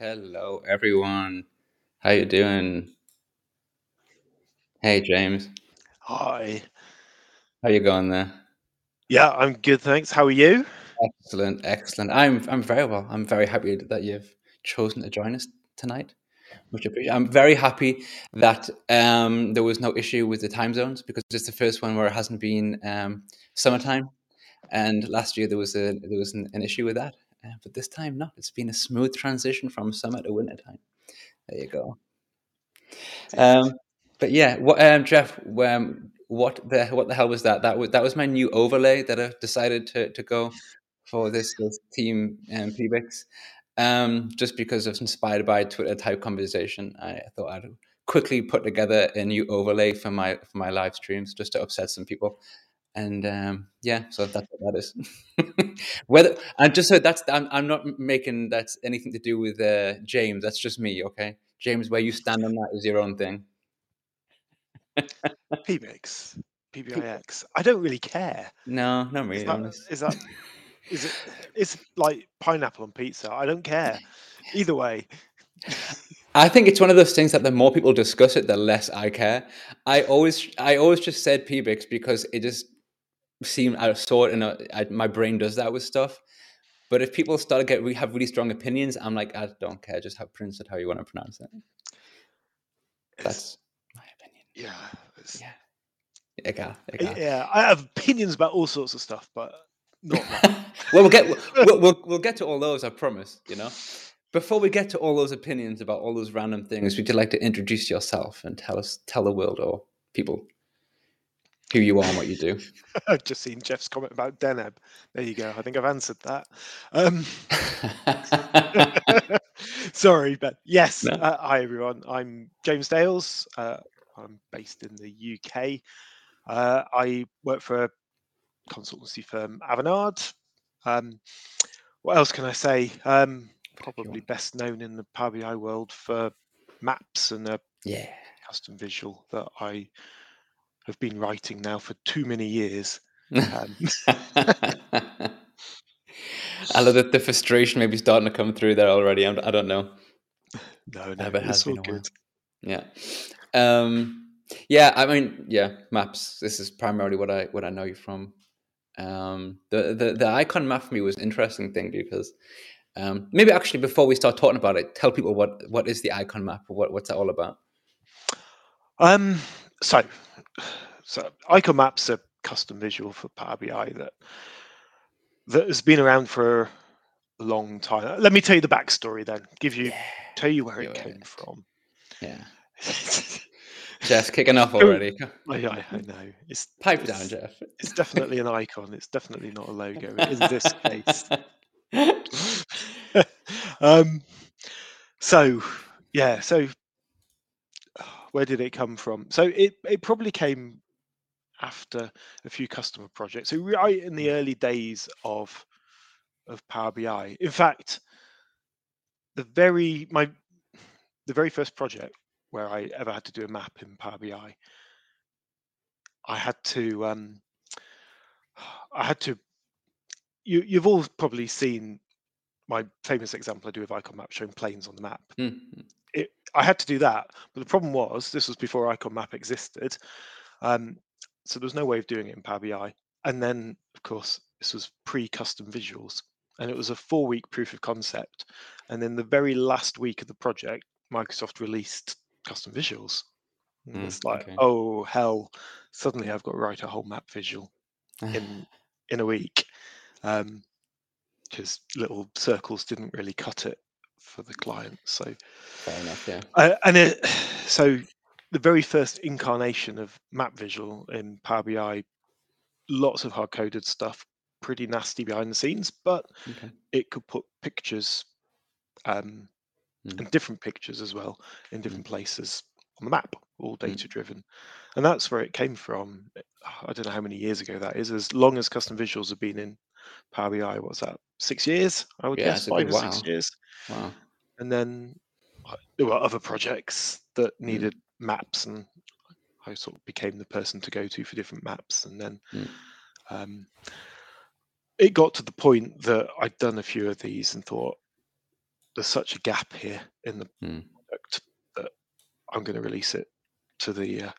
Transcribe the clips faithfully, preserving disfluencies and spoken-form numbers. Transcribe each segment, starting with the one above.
Hello, everyone. How you doing? Hey, James. Hi. How you going there? Yeah, I'm good, thanks. How are you? Excellent, excellent. I'm I'm very well. I'm very happy that you've chosen to join us tonight. Much appreciated. I'm very happy that um, there was no issue with the time zones because it's the first one where it hasn't been um, summertime, and last year there was a there was an, an issue with that. Uh, but this time, no, it's been a smooth transition from summer to winter time. There you go. Um, but yeah, what, um, Jeff, um, what the what the hell was that? That was that was my new overlay that I've decided to to go for this, this team um, P B I X, um, just because I was inspired by a Twitter type conversation. I thought I'd quickly put together a new overlay for my for my live streams just to upset some people. And um, yeah, so that's what that is. Whether and just so that's I'm, I'm not making that's anything to do with uh, James. That's just me, okay? James, where you stand on that is your own thing. P B I X, P B I X. I don't really care. No, not really. Is that is, that, is it? It's like pineapple on pizza. I don't care either way. I think it's one of those things that the more people discuss it, the less I care. I always, I always just said P B I X because it just. Seem out of sort, and I, my brain does that with stuff. But if people start to get we have really strong opinions, I'm like, I don't care. Just have pronounce it how you want to pronounce it. That's it's, my opinion. Yeah, yeah, Ega, Ega. yeah. I have opinions about all sorts of stuff, but not that. Well, we'll get we'll, we'll we'll get to all those. I promise. You know, before we get to all those opinions about all those random things, would you like to introduce yourself and tell us, tell the world or people? Who you are and what you do. I've just seen Jeff's comment about Deneb. There you go. I think I've answered that. Um, sorry, but yes. No. Uh, hi, everyone. I'm James Dales. Uh, I'm based in the U K. Uh, I work for a consultancy firm, Avanade. Um, what else can I say? Um, probably best known in the Power B I world for maps and a yeah. custom visual that I... have been writing now for too many years. Um, I love that the frustration maybe starting to come through there already. I'm, I don't know. No, no, it has been all good. Yeah, um, yeah. I mean, yeah, maps. This is primarily what I what I know you from. Um, the the the icon map for me was an interesting thing because um, maybe actually before we start talking about it, tell people what what is the icon map? What what's that all about? Um. So, so icon maps are custom visual for Power B I that that has been around for a long time. Let me tell you the backstory, then. Give you, yeah. tell you where it came it. from. Yeah, Jeff's kicking off already. I, I, I know. It's pipe it's, down, Jeff. It's definitely an icon. It's definitely not a logo in this case. um. So, yeah. So. Where did it come from? So it, it probably came after a few customer projects. So right in the early days of of Power B I. In fact, the very my the very first project where I ever had to do a map in Power B I, I had to um, I had to. You you've all probably seen my famous example I do with icon map showing planes on the map. Mm-hmm. It, I had to do that, but the problem was this was before Icon Map existed, um, so there was no way of doing it in Power B I. And then, of course, this was pre-custom visuals, and it was a four-week proof of concept. And then the very last week of the project, Microsoft released custom visuals. And mm, it's like, okay. oh hell! Suddenly, I've got to write a whole map visual in in a week, because um, little circles didn't really cut it for the client. So fair enough, yeah. Uh, and it, so the very first incarnation of map visual in Power B I, lots of hard-coded stuff, pretty nasty behind the scenes, but okay. it could put pictures um mm. and different pictures as well in different mm. places on the map, all data driven. Mm. And that's where it came from. I don't know how many years ago that is. As long as custom visuals have been in Power B I, what's that, six years? I would yeah, guess five or wow. six years. Wow. And then there were other projects that needed mm. maps, and I sort of became the person to go to for different maps. And then mm. um, it got to the point that I'd done a few of these and thought, there's such a gap here in the mm. product that I'm going to release it to the uh,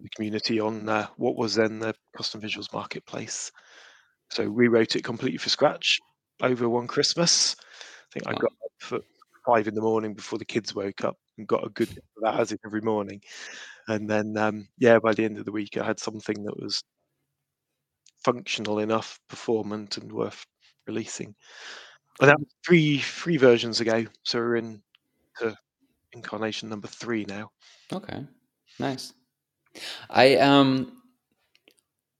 the community on uh, what was then the Custom Visuals Marketplace. So rewrote it completely for scratch over one Christmas. I think wow. I got up at five in the morning before the kids woke up and got a good couple of hours in every morning. And then, um, yeah, by the end of the week, I had something that was functional enough, performant, and worth releasing. And that was three three versions ago, so we're in to incarnation number three now. Okay, nice. I um.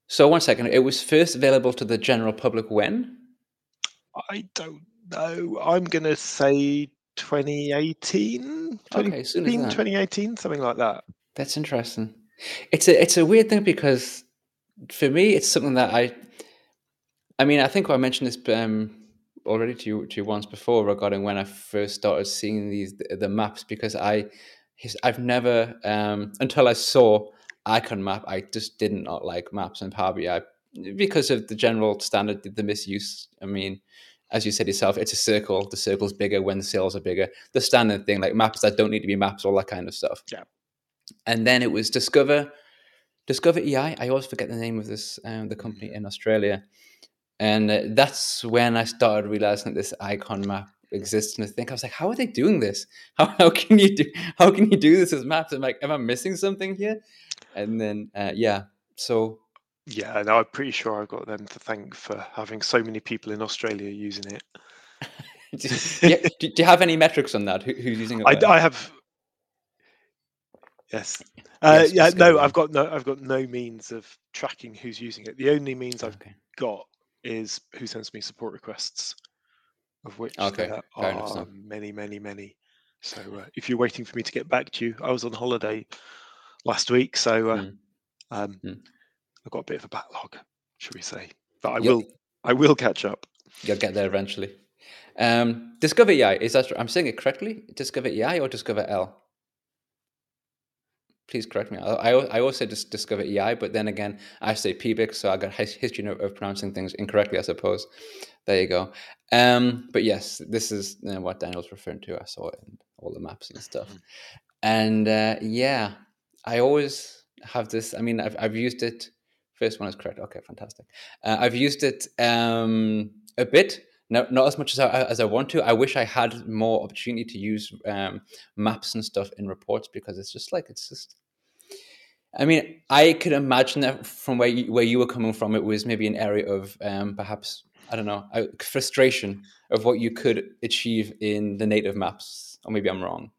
So one second, it was first available to the general public when? I don't know. I'm gonna say twenty eighteen. Okay, soon as that. twenty eighteen, something like that. That's interesting. It's a it's a weird thing because for me, it's something that I. I mean, I think I mentioned this. Um, already to you, to you once before regarding when I first started seeing these the maps, because I I've never um until I saw Icon Map, I just did not like maps in Power B I because of the general standard, the misuse. I mean, as you said yourself, it's a circle, the circle's bigger when the cells are bigger, the standard thing, like maps that don't need to be maps, all that kind of stuff. Yeah. And then it was Discover Discover A I. I always forget the name of this um the company in Australia. And that's when I started realizing that this icon map exists. And I think I was like, how are they doing this? How how can you do how can you do this as maps? I'm like, am I missing something here? And then uh, yeah, so yeah, no, I'm pretty sure I've got them to thank for having so many people in Australia using it. do, you, do, do you have any metrics on that? Who, who's using it? I, I have. Yes. Uh, yes yeah. No, I've got no. I've got no means of tracking who's using it. The only means I've okay. got. Is who sends me support requests, of which okay, there are enough, so. many, many, many. So uh, if you're waiting for me to get back to you, I was on holiday last week, so uh, mm. Um, mm. I've got a bit of a backlog, should we say? But I you'll, will, I will catch up. You'll get there eventually. Um, Discover A I, is that I'm saying it correctly? Discover A I or Discover L? Please correct me. I I also just Discover A I, but then again, I say P B I X, so I got a history of pronouncing things incorrectly, I suppose. There you go. Um, but yes, this is you know, what Daniel's referring to. I saw it in all the maps and stuff. And uh, yeah, I always have this. I mean, I've I've used it. First one is correct. Okay, fantastic. Uh, I've used it um, a bit. No, not as much as I, as I want to. I wish I had more opportunity to use um, maps and stuff in reports, because it's just like, it's just, I mean, I could imagine that from where you, where you were coming from, it was maybe an area of um, perhaps, I don't know, frustration of what you could achieve in the native maps, or maybe I'm wrong.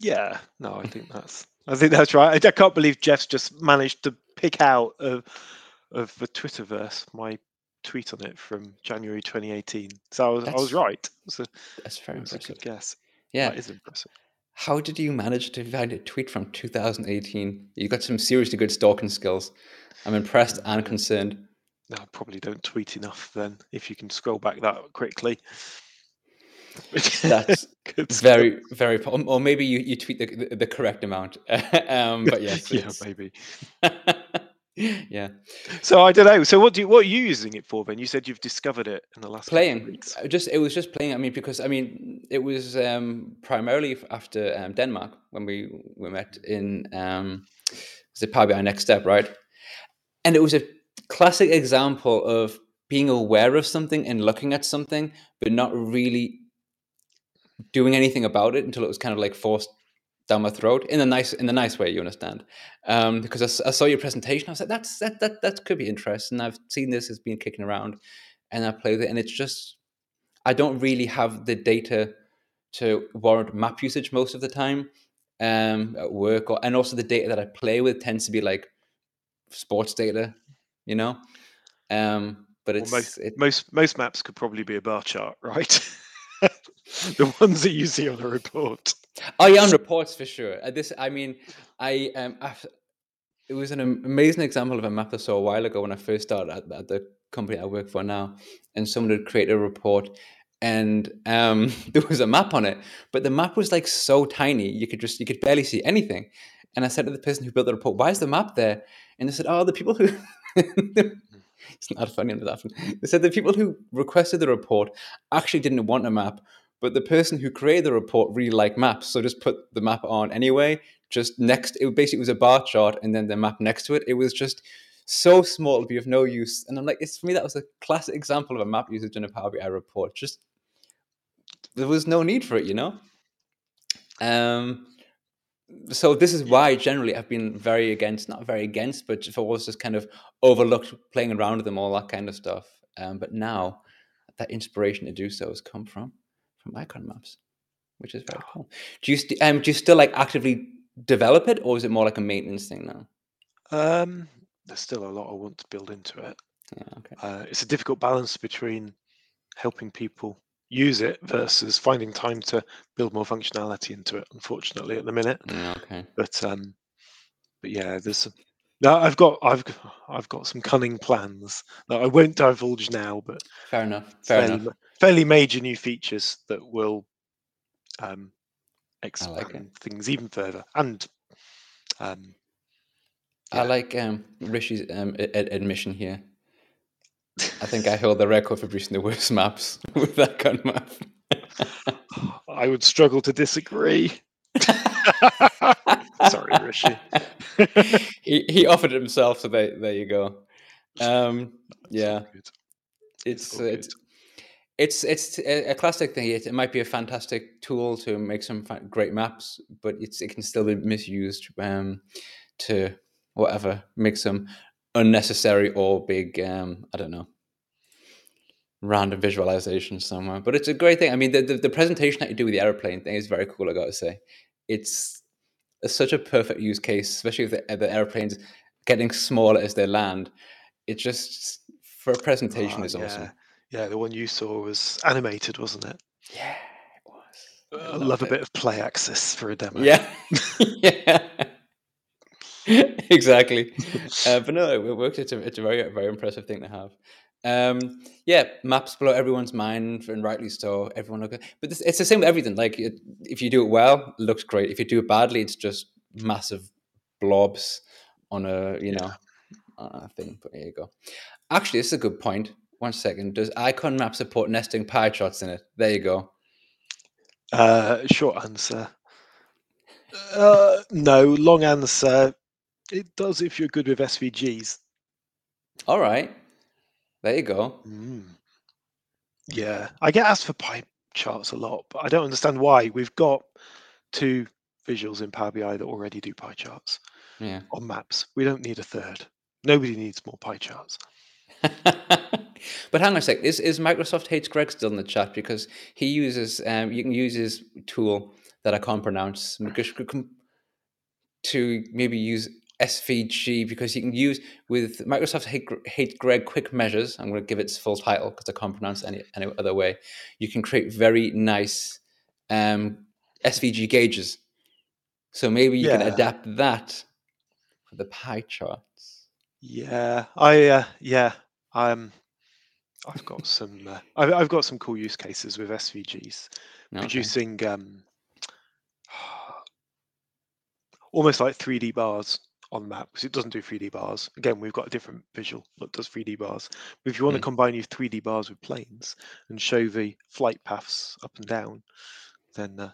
Yeah, no, I think that's, I think that's right. I, I can't believe Jeff's just managed to pick out of, of the Twitterverse my tweet on it from January twenty eighteen. So I was, I was right. So that's very that's impressive. A good guess. Yeah, that is impressive. How did you manage to find a tweet from two thousand eighteen? You got some seriously good stalking skills. I'm impressed and concerned. No, I probably don't tweet enough then. If you can scroll back that quickly, that's very very. Or maybe you, you tweet the, the, the correct amount. um, but yes, yeah, maybe. Yeah. So I don't know. So what do you, what are you using it for then? You said you've discovered it in the last playing. Couple of weeks. Just it was just playing. I mean, because I mean, it was um, primarily after um, Denmark when we, we met in um, the Power B I Next Step, right? And it was a classic example of being aware of something and looking at something, but not really doing anything about it until it was kind of like forced down my throat in a nice in the nice way, you understand, um, because I, I saw your presentation. I was like, that's that that that could be interesting. I've seen this; it's been kicking around, and I played it. And it's just, I don't really have the data to warrant map usage most of the time um, at work, or, and also the data that I play with tends to be like sports data, you know. Um, but it's well, most, it, most most maps could probably be a bar chart, right? The ones that you see on a report. Oh yeah, on reports for sure. Uh, this, I mean, I um, I've, it was an amazing example of a map I saw a while ago when I first started at, at the company I work for now, and someone had created a report, and um, there was a map on it, but the map was like so tiny you could just you could barely see anything. And I said to the person who built the report, "Why is the map there?" And they said, "Oh, the people who." It's not funny enough. They said the people who requested the report actually didn't want a map, But the person who created the report really liked maps, so just put the map on anyway. Just next, it basically was a bar chart and then the map next to it. It was just so small, it would be of no use. And I'm like, it's for me, that was a classic example of a map usage in a Power B I report. Just, there was no need for it, you know? Um, so this is why generally I've been very against, not very against, but if I was just kind of overlooked playing around with them, all that kind of stuff. Um, but now that inspiration to do so has come from. from icon maps, which is very cool. Do you, st- um, do you still like actively develop it, or is it more like a maintenance thing now? Um, there's still a lot I want to build into it. Yeah, okay. Uh, it's a difficult balance between helping people use it versus finding time to build more functionality into it, unfortunately, at the minute. Yeah, okay. But um, but yeah, there's some... No, I've got I've I've got some cunning plans that I won't divulge now, but fair enough. Fair fairly, enough. Fairly major new features that will um, expand like things even further. And um, yeah. I like um, Rishi's um, ad- admission here. I think I hold the record for producing the worst maps with that kind of map. I would struggle to disagree. Sorry, Rishi. he he offered it himself, so there, there you go. Um, yeah, it's it's, it's it's it's a classic thing. It, it might be a fantastic tool to make some fa- great maps, but it's it can still be misused um, to whatever, make some unnecessary or big um, I don't know, random visualization somewhere. But it's a great thing. I mean, the the, the presentation that you do with the airplane thing is very cool, I got to say. It's It's such a perfect use case, especially with the, the airplanes getting smaller as they land. It just, for a presentation, oh, is yeah. awesome. Yeah, the one you saw was animated, wasn't it? Yeah, it was. I, I love, love a bit of play access for a demo. Yeah, yeah, exactly. uh, but no, it, it works. It's a, it's a very, very impressive thing to have. Um, yeah, maps blow everyone's mind, and rightly so. Everyone look at, but this, it's the same with everything. Like, it, if you do it well, it looks great. If you do it badly, it's just massive blobs on a you know yeah. uh, thing. But there you go. Actually, this is a good point. One second, does icon map support nesting pie charts in it? There you go. Uh, short answer. Uh, no, long answer. It does if you're good with S V Gs. All right. There you go. Mm. Yeah, I get asked for pie charts a lot, but I don't understand why. We've got two visuals in Power B I that already do pie charts yeah. on maps. We don't need a third. Nobody needs more pie charts. But hang on a sec. Is is Microsoft Hates Greg still in the chat? Because he uses, um, you can use his tool that I can't pronounce to maybe use S V G, because you can use with Microsoft Hate, Hate Greg quick measures. I'm going to give it its full title because I can't pronounce it any, any other way. You can create very nice um, S V G gauges. So maybe you yeah. can adapt that for the pie charts. Yeah, I uh, yeah, um, I've got some uh, I've, I've got some cool use cases with S V Gs, okay. producing um, almost like three D bars on map, because it doesn't do three D bars. Again, we've got a different visual that does three D bars. But if you want mm. to combine your three D bars with planes and show the flight paths up and down, then uh,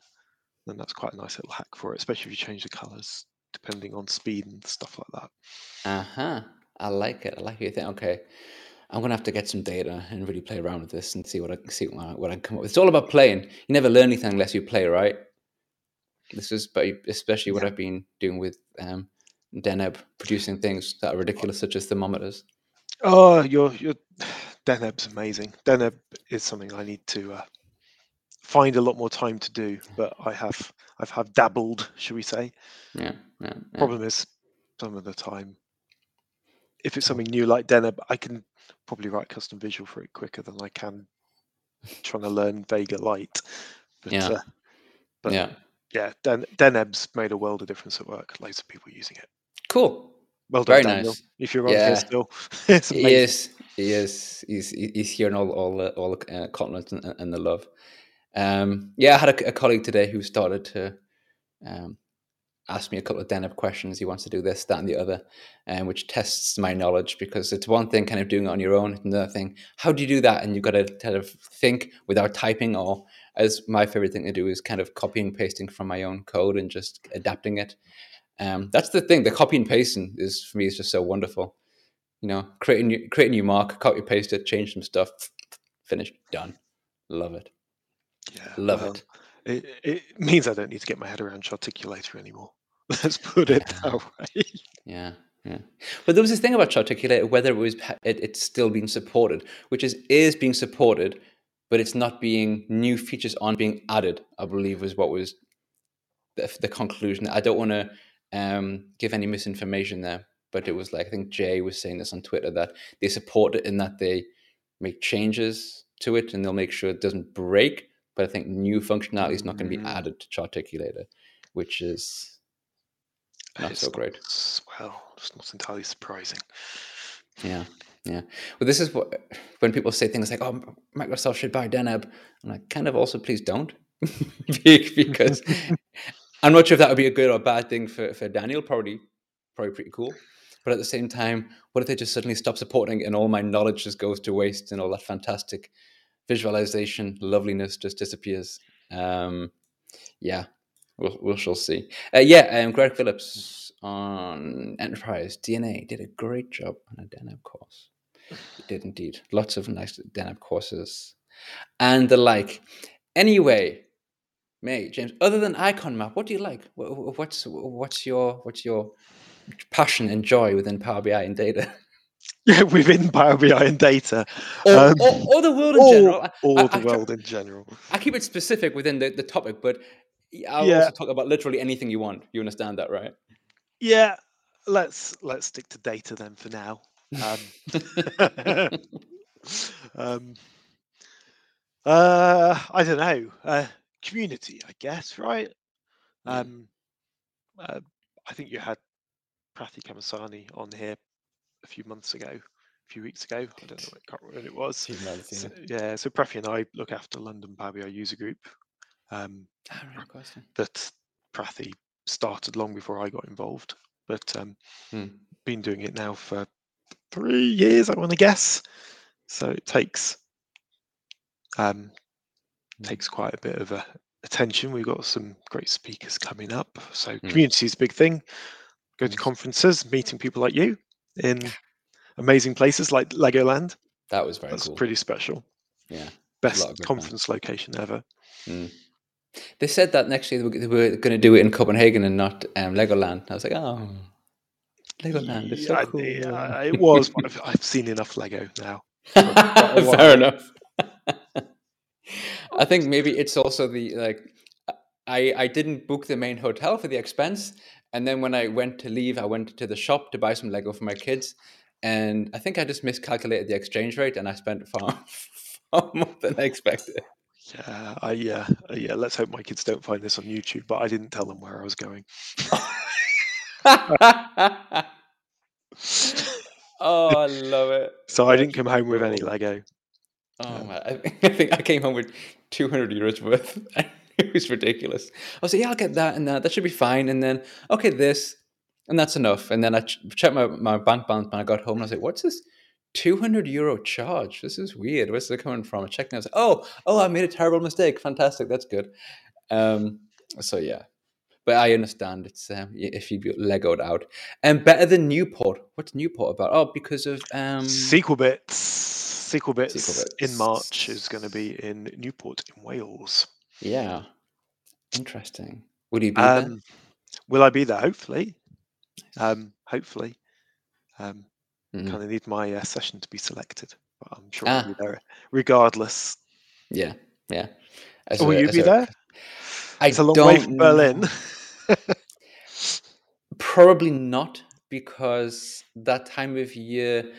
then that's quite a nice little hack for it, especially if you change the colours depending on speed and stuff like that. Uh-huh. I like it. I like it. Okay. I'm going to have to get some data and really play around with this and see what I see what I, what I come up with. It's all about playing. You never learn anything unless you play, right? This is especially what yeah. I've been doing with... Um, Deneb producing things that are ridiculous, such as thermometers. Oh, your your Deneb's amazing. Deneb is something I need to uh, find a lot more time to do, but I have I've have dabbled, should we say? Yeah, yeah, yeah. Problem is, some of the time, if it's something new like Deneb, I can probably write custom visual for it quicker than I can trying to learn Vega Lite. But, yeah. Uh, but yeah. Yeah, Den- Deneb's made a world of difference at work. Loads of people using it. Cool. Well done, Very Daniel. Nice. If you're on yeah. here still, it's amazing. He is. He is. He's, he's hearing all all the, all the uh, continents and, and the love. Um, yeah, I had a, a colleague today who started to um, asked me a couple of Deneb questions. He wants to do this, that, and the other, um, which tests my knowledge, because it's one thing kind of doing it on your own. It's another thing, how do you do that? And you've got to kind of think without typing, or as my favorite thing to do is kind of copy and pasting from my own code and just adapting it. Um, that's the thing. The copy and pasting is, for me, is just so wonderful. You know, create a new, create a new mark, copy, paste it, change some stuff, finished, done. Love it. Yeah, Love well, it. it. It means I don't need to get my head around Charticulator anymore. Let's put it yeah. that way. Yeah, yeah. But there was this thing about Charticulator, whether it was it, it's still being supported, which is is being supported, but it's not being new features on being added, I believe, was what was the, the conclusion. I don't want to um, give any misinformation there, but it was like, I think Jay was saying this on Twitter, that they support it in that they make changes to it and they'll make sure it doesn't break. But I think new functionality is not going to be added to Charticulator, which is not it's so great. Not, well, it's not entirely surprising. Yeah, yeah. Well, this is what, when people say things like, oh, Microsoft should buy Deneb, I'm like, kind of also please don't. Because I'm not sure if that would be a good or bad thing for, for Daniel. Probably, probably pretty cool. But at the same time, what if they just suddenly stop supporting it and all my knowledge just goes to waste and all that fantastic visualization loveliness just disappears? Um, yeah, we'll, we shall see. Uh, yeah, um, Greg Phillips on Enterprise D N A did a great job on a Deneb course. He did indeed. Lots of nice Deneb courses and the like. Anyway, mate, James, other than Icon Map, what do you like? What's what's your what's your passion and joy within Power B I and data? Yeah, within Power B I and data. Or, um, or, or the world in or, general. Or I, the I, world I, in general. I keep it specific within the, the topic, but I'll yeah. also talk about literally anything you want. You understand that, right? Yeah, let's let's stick to data then for now. Um, um, uh, I don't know. Uh, community, I guess, right? Um, uh, I think you had Prathy Kamasani on here a few months ago, a few weeks ago. I don't know what, can't remember when it was. So, yeah, so Prathy and I look after London Power B I user group. Um, really that Prathy started long before I got involved, but um, hmm. been doing it now for three years, I want to guess. So it takes um, hmm. takes quite a bit of a attention. We've got some great speakers coming up. So hmm. community is a big thing. Going to conferences, meeting people like you in amazing places like Legoland. That was very That's cool. pretty special. Yeah. Best conference fun. location ever. Mm. They said that next year they were going to do it in Copenhagen and not um, Legoland. I was like, oh, Legoland is so yeah, cool. Yeah, it was. I've, I've seen enough Lego now. Fair enough. I think maybe it's also the, like, I, I didn't book the main hotel for the expense. And then when I went to leave, I went to the shop to buy some Lego for my kids. And I think I just miscalculated the exchange rate and I spent far, far more than I expected. Yeah, I, yeah, yeah. Let's hope my kids don't find this on YouTube, but I didn't tell them where I was going. Oh, I love it. So I didn't come home with any Lego. Oh, um, man. I think I came home with two hundred euros worth. It was ridiculous. I was like, yeah, I'll get that and that. That should be fine. And then, okay, this, and that's enough. And then I ch- checked my, my bank balance when I got home. And I was like, what's this two hundred euro charge? This is weird. Where's it coming from? I checked and I was like, oh, oh, I made a terrible mistake. Fantastic. That's good. Um, so, yeah. But I understand it's um, if you Lego'd out. And um, better than Newport. What's Newport about? Oh, because of... Um... Sequel Bits. Sequel Bits, Sequel Bits in March is going to be in Newport in Wales. Yeah, interesting. Will you be um, there? Will I be there? Hopefully, um, hopefully. Um, mm-hmm. Kind of need my uh, session to be selected, but I'm sure ah. I'll be there regardless. Yeah, yeah. As will a, you be a, there? I it's a long don't way from Berlin. Probably not, because that time of year.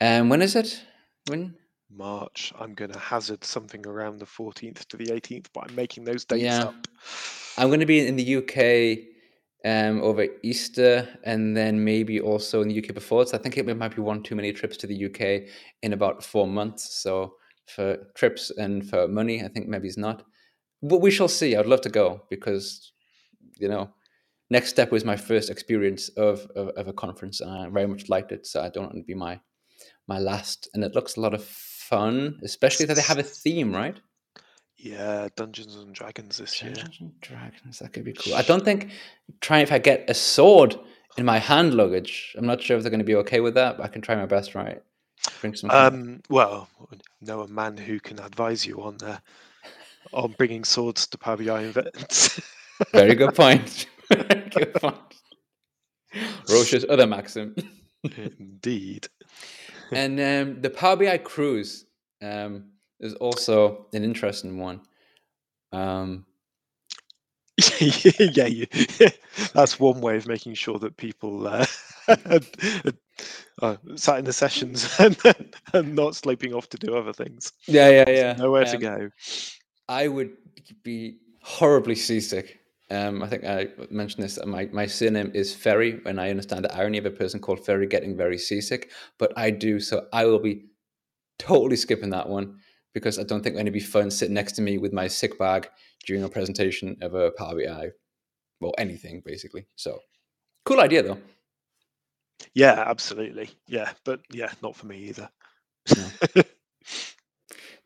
Um, when is it? When? March. I'm going to hazard something around the fourteenth to the eighteenth, but I'm making those dates yeah. up. I'm going to be in the U K um, over Easter, and then maybe also in the U K before. So I think it might be one too many trips to the U K in about four months. So for trips and for money, I think maybe it's not. But we shall see. I'd love to go because, you know, Next Step was my first experience of, of, of a conference, and I very much liked it, so I don't want it to be my my last. And it looks a lot of fun, especially that they have a theme, right? Yeah, Dungeons and Dragons this Dungeons year. Dungeons and Dragons, that could be cool. I don't think, trying if I get a sword in my hand luggage, I'm not sure if they're going to be okay with that, but I can try my best, right? Bring some. Um, well, know a man who can advise you on uh, on bringing swords to Power B I events. Very good point. Very good point. Roche's other maxim. Indeed. And um, the Power B I cruise um, is also an interesting one. Um, yeah, you, that's one way of making sure that people uh, uh, sat in the sessions and, and not sleeping off to do other things. Yeah, yeah, yeah. There's nowhere um, to go. I would be horribly seasick. Um, I think I mentioned this. My, my surname is Ferry, and I understand the irony of a person called Ferry getting very seasick, but I do, so I will be totally skipping that one because I don't think it'd be fun sitting next to me with my sick bag during a presentation of a Power B I, well, anything basically. So, cool idea though. Yeah, absolutely. Yeah, but yeah, not for me either. No.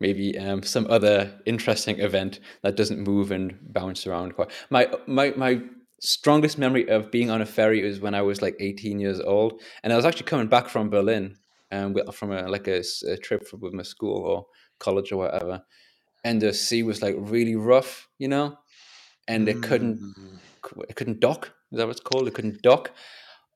Maybe um, some other interesting event that doesn't move and bounce around quite. My my my strongest memory of being on a ferry was when I was like eighteen years old, and I was actually coming back from Berlin, um, from a like a, a trip with my school or college or whatever, and the sea was like really rough, you know, and it couldn't it couldn't dock. Is that what it's called? It couldn't dock.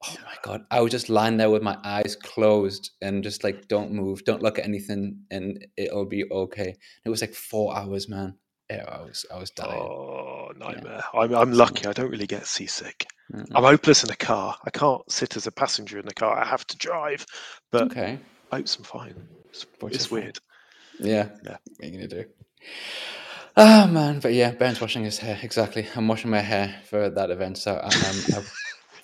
Oh my God, I was just lying there with my eyes closed and just like, don't move, don't look at anything and it'll be okay. It was like four hours, man. Yeah, I was I was dying. Oh, nightmare. Yeah. I'm, I'm lucky. I don't really get seasick. Mm-hmm. I'm hopeless in a car. I can't sit as a passenger in the car. I have to drive, but okay. I hope I'm fine. It's, it's weird. Yeah. Yeah. What are you going to do? Oh, man. But yeah, Ben's washing his hair. Exactly. I'm washing my hair for that event. So I'm... Um, I've,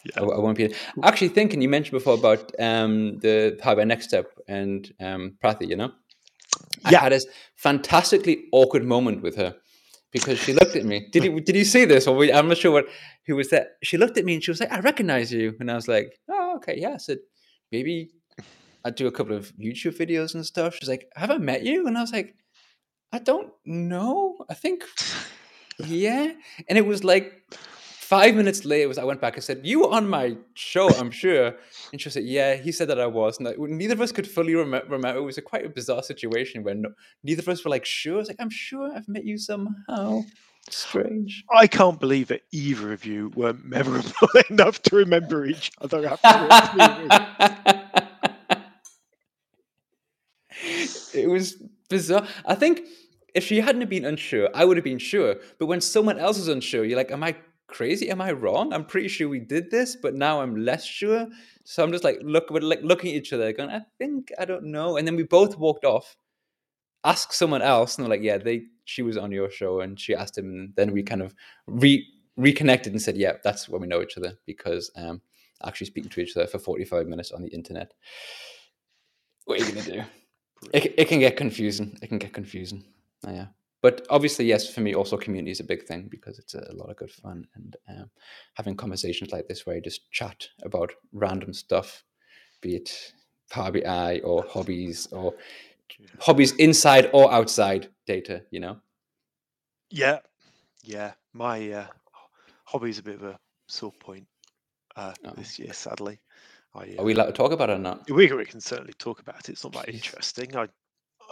Yeah. I, I won't be actually thinking. You mentioned before about um, the Power B I Next Step and um, Prathy. You know, yeah. I had this fantastically awkward moment with her because she looked at me. Did you did you see this? Or we, I'm not sure what who was that. She looked at me and she was like, "I recognize you," and I was like, "Oh, okay, yeah." I said, "Maybe I do a couple of YouTube videos and stuff." She's like, "Have I met you?" And I was like, "I don't know. I think, yeah." And it was like. Five minutes later, was I went back and said, "You were on my show, I'm sure." And she said, "Yeah, he said that I was." And like, neither of us could fully remember. It was a quite a bizarre situation where no, neither of us were like sure. I was like, "I'm sure I've met you somehow." Strange. I can't believe that either of you were memorable enough to remember each other after it was bizarre. I think if she hadn't been unsure, I would have been sure. But when someone else is unsure, you're like, "Am I crazy? Am I wrong? I'm pretty sure we did this, but now I'm less sure." So I'm just like, look, we're like looking at each other, going, "I think I don't know." And then we both walked off. Asked someone else, and they're like, "Yeah, they she was on your show," and she asked him, and then we kind of re reconnected and said, "Yeah, that's when we know each other because um, actually speaking to each other for forty-five minutes on the internet." What are you gonna do? It, it can get confusing. It can get confusing. Oh, yeah. But obviously, yes, for me, also community is a big thing because it's a lot of good fun. And um, having conversations like this where you just chat about random stuff, be it Power B I or hobbies or hobbies inside or outside data, you know? Yeah. Yeah. My uh, hobby is a bit of a sore point uh, oh. this year, sadly. I, uh, Are we allowed to talk about it or not? We, we can certainly talk about it. It's not that Jeez. interesting. I...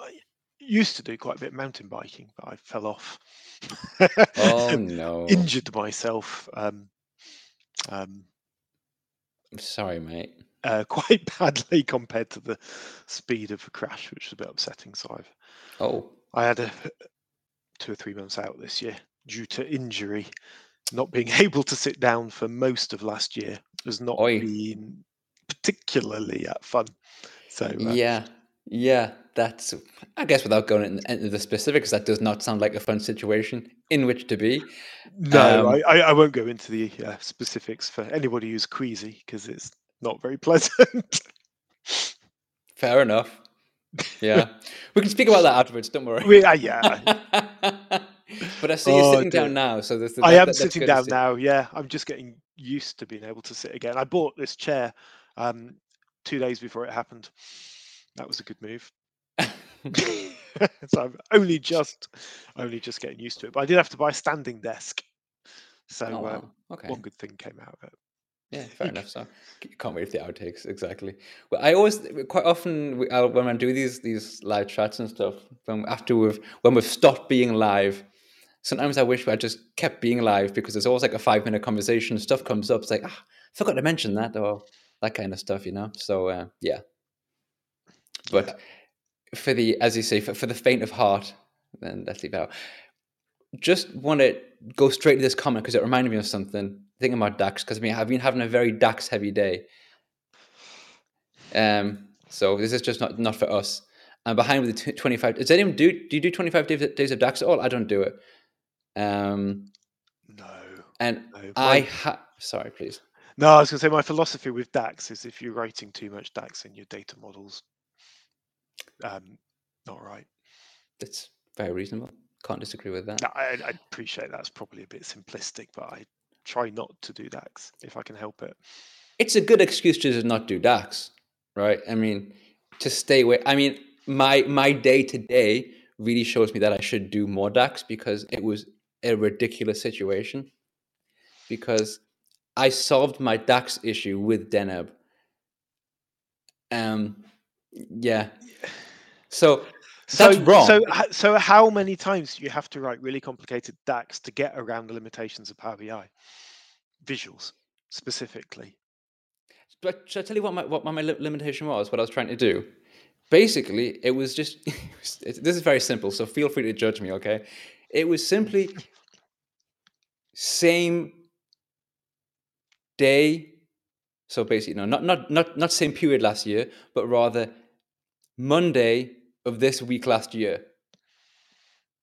I used to do quite a bit of mountain biking, but I fell off. Oh no! Injured myself. Um, um, I'm sorry, mate. Uh, quite badly compared to the speed of the crash, which was a bit upsetting. So I've oh, I had a two or three months out this year due to injury, not being able to sit down for most of last year. It was not Oy. been particularly fun. So uh, yeah. Yeah, that's, I guess without going into the specifics, that does not sound like a fun situation in which to be. No, um, I, I won't go into the uh, specifics for anybody who's queasy because it's not very pleasant. Fair enough. Yeah. We can speak about that afterwards, don't worry. We, uh, yeah. But I see oh, you're sitting dear. down now. So this, that, I am that, sitting down now, yeah. I'm just getting used to being able to sit again. I bought this chair um, two days before it happened. That was a good move. So I'm only just, only just getting used to it. But I did have to buy a standing desk. So oh, wow. um, okay. One good thing came out of it. Yeah, fair enough. So can't wait for the outtakes. Exactly. Well, I always, quite often, I'll, when I do these these live chats and stuff, when after we've when we've stopped being live, sometimes I wish I just kept being live, because there's always like a five minute conversation. Stuff comes up. It's like, ah, I forgot to mention that, or that kind of stuff, you know. So uh, yeah. But for the, as you say, for, for the faint of heart, then let's leave it out. Just want to go straight to this comment because it reminded me of something. Thinking about DAX, because I mean, I've been having a very DAX heavy day. Um, so this is just not, not for us. I'm behind with the twenty-five. Does anyone do, do you do twenty-five days of DAX at all? I don't do it. Um, no. And no, I ha- sorry, please. No, I was going to say my philosophy with DAX is if you're writing too much DAX in your data models, um, not right. That's very reasonable. Can't disagree with that. No, I, I appreciate that's probably a bit simplistic, but I try not to do DAX if I can help it. It's a good excuse to just not do DAX, right? I mean, to stay away. I mean, my my day to day really shows me that I should do more DAX, because it was a ridiculous situation. Because I solved my DAX issue with Deneb. Um, yeah. So. So, That's wrong. So, so how many times do you have to write really complicated DAX to get around the limitations of Power B I visuals specifically? But should I tell you what my what my limitation was? What I was trying to do, basically, it was just it was, it, this is very simple. So feel free to judge me, okay? It was simply same day. So basically, no, not not not not same period last year, but rather Monday of this week last year,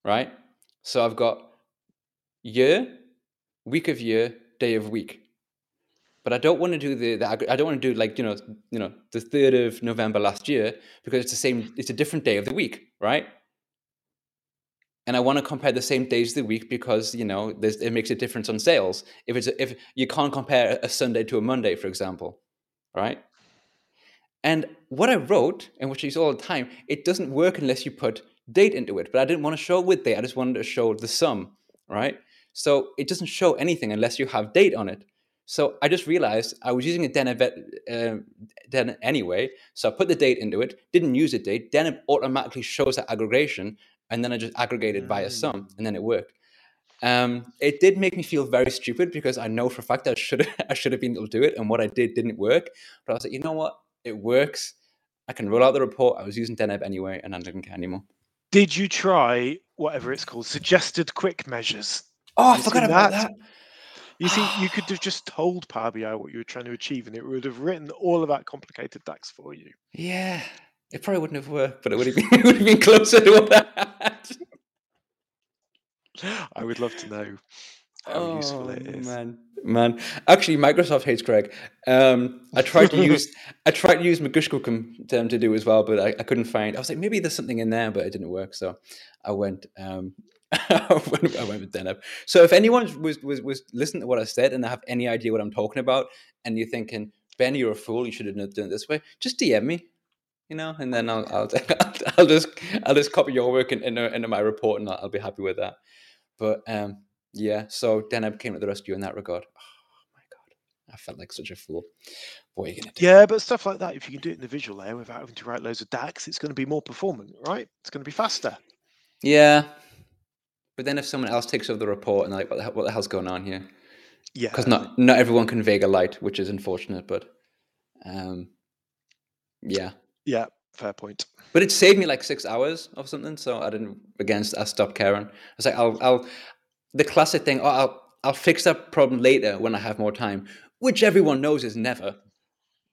right? So I've got year, week of year, day of week, but I don't want to do the, the I don't want to do like you know you know the third of November last year, because it's the same, it's a different day of the week, right? And I want to compare the same days of the week because you know there's, it makes a difference on sales. If it's if you can't compare a Sunday to a Monday, for example, right? And what I wrote, and which I use all the time, it doesn't work unless you put date into it. But I didn't want to show with date. I just wanted to show the sum, right? So it doesn't show anything unless you have date on it. So I just realized I was using a Deneb uh, Deneb anyway. So I put the date into it, didn't use a date. Deneb automatically shows that aggregation. And then I just aggregated by a sum. And then it worked. Um, it did make me feel very stupid, because I know for a fact I should I should have been able to do it. And what I did didn't work. But I was like, you know what? It works. I can roll out the report. I was using Deneb anyway, and I didn't care anymore. Did you try whatever it's called, suggested quick measures? Oh, I forgot about that. You see, you could have just told Power B I what you were trying to achieve, and it would have written all of that complicated DAX for you. Yeah, it probably wouldn't have worked, but it would have been, it would have been closer to what that. I would love to know how oh, useful it is. Man. Man, actually, Microsoft hates Greg. Um, I tried to use I tried to use McGushkookum to, um, to do as well, but I, I couldn't find. I was like, maybe there's something in there, but it didn't work. So I went um, I went, I went with Deneb. So if anyone was was was listening to what I said and they have any idea what I'm talking about, and you're thinking, Ben, you're a fool, you should have done it this way, just D M me, you know, and then I'll I'll, I'll just I'll just copy your work into, into my report, and I'll, I'll be happy with that. But um, yeah, so Deneb came to the rescue in that regard. Oh my God, I felt like such a fool. What are you going to do? Yeah, but stuff like that, if you can do it in the visual layer without having to write loads of DAX, it's going to be more performant, right? It's going to be faster. Yeah. But then if someone else takes over the report and like, what the, hell, what the hell's going on here? Yeah. Because not, not everyone can Vega Lite, which is unfortunate, but um, yeah. Yeah, fair point. But it saved me like six hours or something, so I didn't, again, I stopped caring. I was like, I'll, I'll, the classic thing, oh, I'll I'll fix that problem later when I have more time, which everyone knows is never,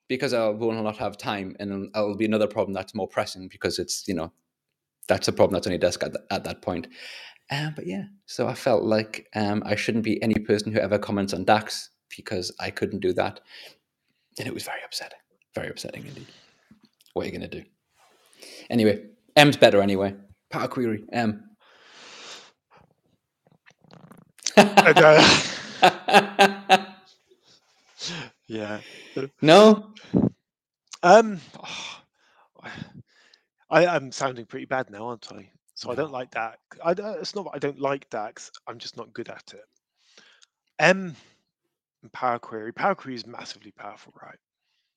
because I will not have time, and it'll be another problem that's more pressing, because it's, you know, that's a problem that's on your desk at, the, at that point. Um, but yeah, so I felt like um, I shouldn't be any person who ever comments on DAX, because I couldn't do that. And it was very upsetting, very upsetting indeed. What are you going to do? Anyway, M's better anyway. Power Query, M. Yeah. No. Um, oh, I, I'm sounding pretty bad now, aren't I? So I don't like DAX. I, it's not that I don't like DAX. I'm just not good at it. M and Power Query. Power Query is massively powerful, right?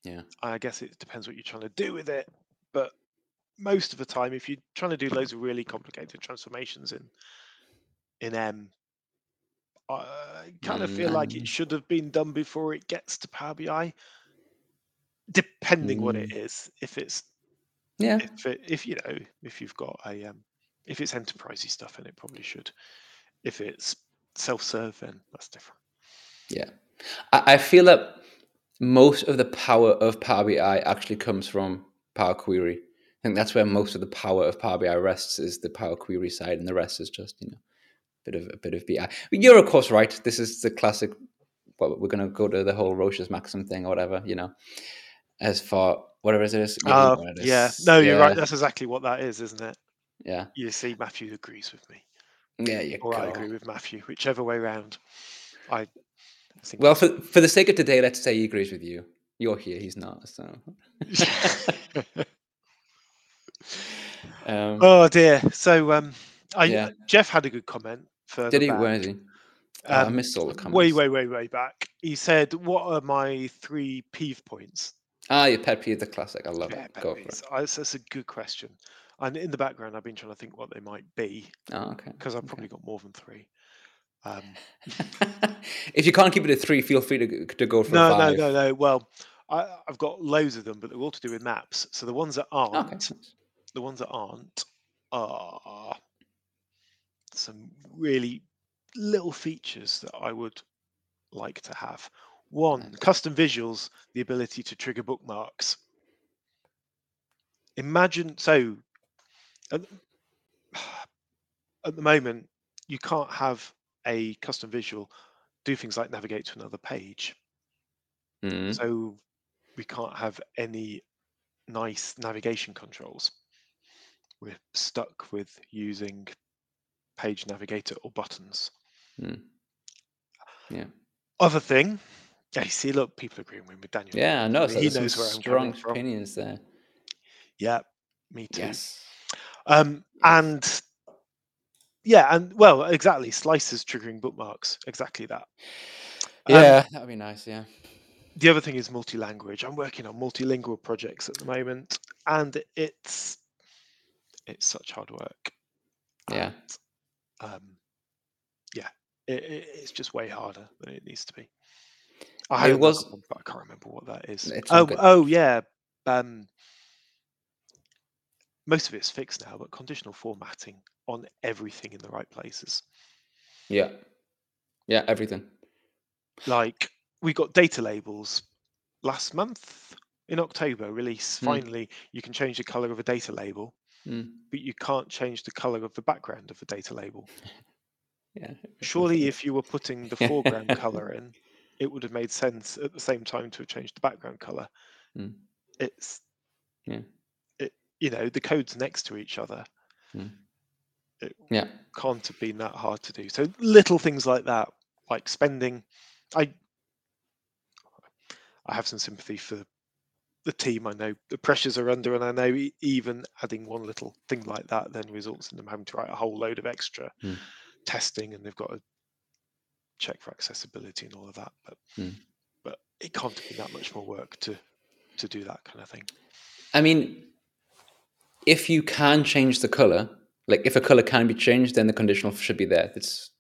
Yeah. I guess it depends what you're trying to do with it, but most of the time, if you're trying to do loads of really complicated transformations in in M, I kind of mm. feel like it should have been done before it gets to Power B I, depending mm. what it is. If it's yeah, if it, if you know, if you've got a um, if it's enterprisey stuff, then it probably should. If it's self-serve, then that's different. Yeah, I, I feel that most of the power of Power B I actually comes from Power Query. I think that's where most of the power of Power B I rests, is the Power Query side, and the rest is just, you know, a bit of a bit of B I. But you're of course right. This is the classic. Well, we're going to go to the whole Roche's maxim thing or whatever, you know, as far whatever it is. Uh, what it is. Yeah, no, you're yeah. right. That's exactly what that is, isn't it? Yeah. You see, Matthew agrees with me. Yeah, you or go. I agree with Matthew, whichever way round. I. Think well, for for the sake of today, let's say he agrees with you. You're here. He's not. So. Um, oh dear. So um, I, yeah. Jeff had a good comment. Did he? Back. Where is he? Oh, um, I missed all the comments. Way, way, way, way back. He said, "What are my three peeve points?" Ah, your pet peeve, the classic. I love yeah, it. Go for it. I, that's a good question. And in the background, I've been trying to think what they might be. Oh, okay. Because I've okay. probably got more than three. Um, if you can't keep it at three, feel free to to go for no, five. No, no, no, no. Well, I, I've got loads of them, but they're all to do with maps. So the ones that aren't. Okay. The ones that aren't are some really little features that I would like to have. One, custom visuals, the ability to trigger bookmarks. Imagine, so at, at the moment, you can't have a custom visual do things like navigate to another page. Mm-hmm. So we can't have any nice navigation controls. We're stuck with using page navigator or buttons. Mm. Yeah. Other thing, yeah, you see, look, people agreeing with Daniel. Yeah, I know. So he knows where I'm coming from. Strong opinions there. Yeah, me too. Yes. Um, and yeah, and well, exactly. Slices triggering bookmarks. Exactly that. Yeah, um, that would be nice. Yeah. The other thing is multi-language. I'm working on multilingual projects at the moment, and it's. It's such hard work. Yeah. And, um, yeah. It, it, it's just way harder than it needs to be. I it was, one, but I can't remember what that is. Oh, oh yeah. Um, most of it's fixed now, but conditional formatting on everything in the right places. Yeah. Yeah, everything. Like we got data labels last month in October release. Mm. Finally, you can change the color of a data label. Mm. But you can't change the color of the background of the data label. Yeah. Surely if you were putting the foreground color in, it would have made sense at the same time to have changed the background color. Mm. It's, yeah. It, you know, the code's next to each other. Mm. It yeah. can't have been that hard to do. So little things like that, like spending. I, I have some sympathy for the team. I know the pressures are under, and I know even adding one little thing like that then results in them having to write a whole load of extra mm. testing, and they've got to check for accessibility and all of that. But mm. but it can't be that much more work to to do that kind of thing. I mean, if you can change the color, like if a color can be changed, then the conditional should be there. It's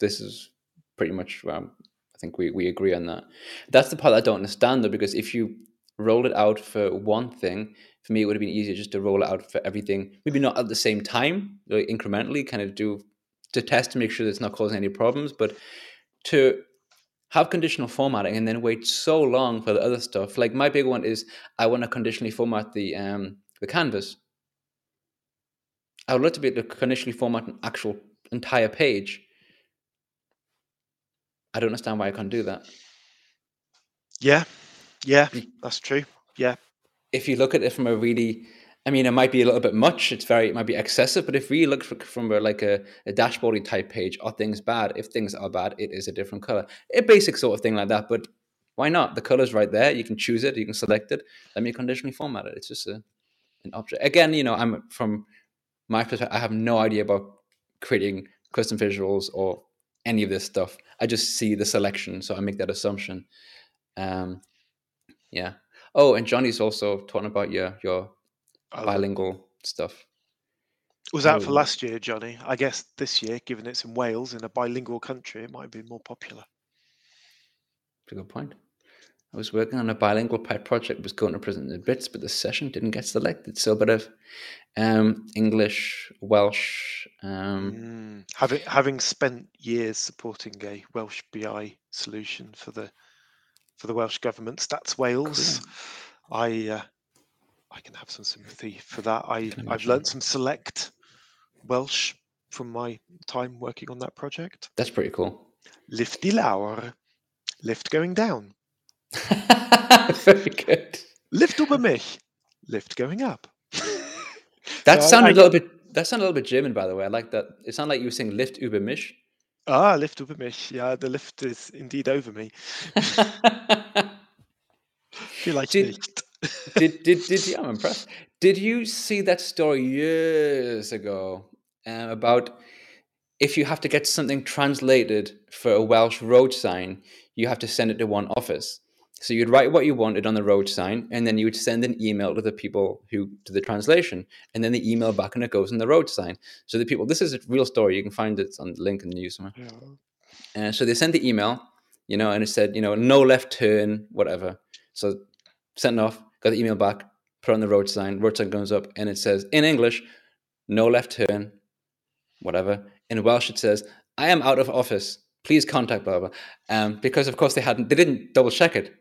this is pretty much. Um, I think we we agree on that. That's the part I don't understand though, because if you roll it out for one thing, for me it would have been easier just to roll it out for everything, maybe not at the same time, like incrementally, kind of do to test to make sure that it's not causing any problems, but to have conditional formatting and then wait so long for the other stuff. Like my big one is I want to conditionally format the um the canvas. I would love to be able to conditionally format an actual entire page. I don't understand why I can't do that. Yeah. Yeah, that's true. Yeah. If you look at it from a really, I mean, it might be a little bit much. It's very, it might be excessive, but if we look for, from a, like a, a dashboardy type page, are things bad? If things are bad, it is a different color. A basic sort of thing like that, but Why not? The color's right there. You can choose it. You can select it. Let me conditionally format it. It's just a, an object. Again, you know, I'm from my perspective, I have no idea about creating custom visuals or any of this stuff. I just see the selection, so I make that assumption. Um, yeah. Oh, and Johnny's also talking about your your oh. bilingual stuff. Was that oh. for last year, Johnny? I guess this year, given it's in Wales, in a bilingual country, it might be more popular. That's a good point. I was working on a bilingual pet project, was going to present in bits, but the session didn't get selected. So a bit of um, English, Welsh. Um, mm. Having having spent years supporting a Welsh B I solution for the for the Welsh government, Stats Wales, cool. I uh, I can have some sympathy for that. I, I've learned some select Welsh from my time working on that project. That's pretty cool. Lifty Lauer. Lift going down. Very good. Lift über mich. Lift going up. That so sounded I, I, a little bit. That sounded a little bit German, by the way. I like that. It sounded like you were saying "Lift über mich." Ah, Lift über mich. Yeah, the lift is indeed over me. You like did, did did did yeah, I'm impressed. Did you see that story years ago um, about? If you have to get something translated for a Welsh road sign, you have to send it to one office. So you'd write what you wanted on the road sign, and then you would send an email to the people who do the translation, and then the email back and it goes in the road sign. So the people, this is a real story. You can find it on the link in the news somewhere. Yeah. Uh, so they sent the email, you know, and it said, you know, no left turn, whatever. So sent it off, got the email back, put on the road sign, road sign goes up, and it says in English, no left turn, whatever. In Welsh, it says, I am out of office. Please contact blah, blah. Um, because, of course, they hadn't. They didn't double check it.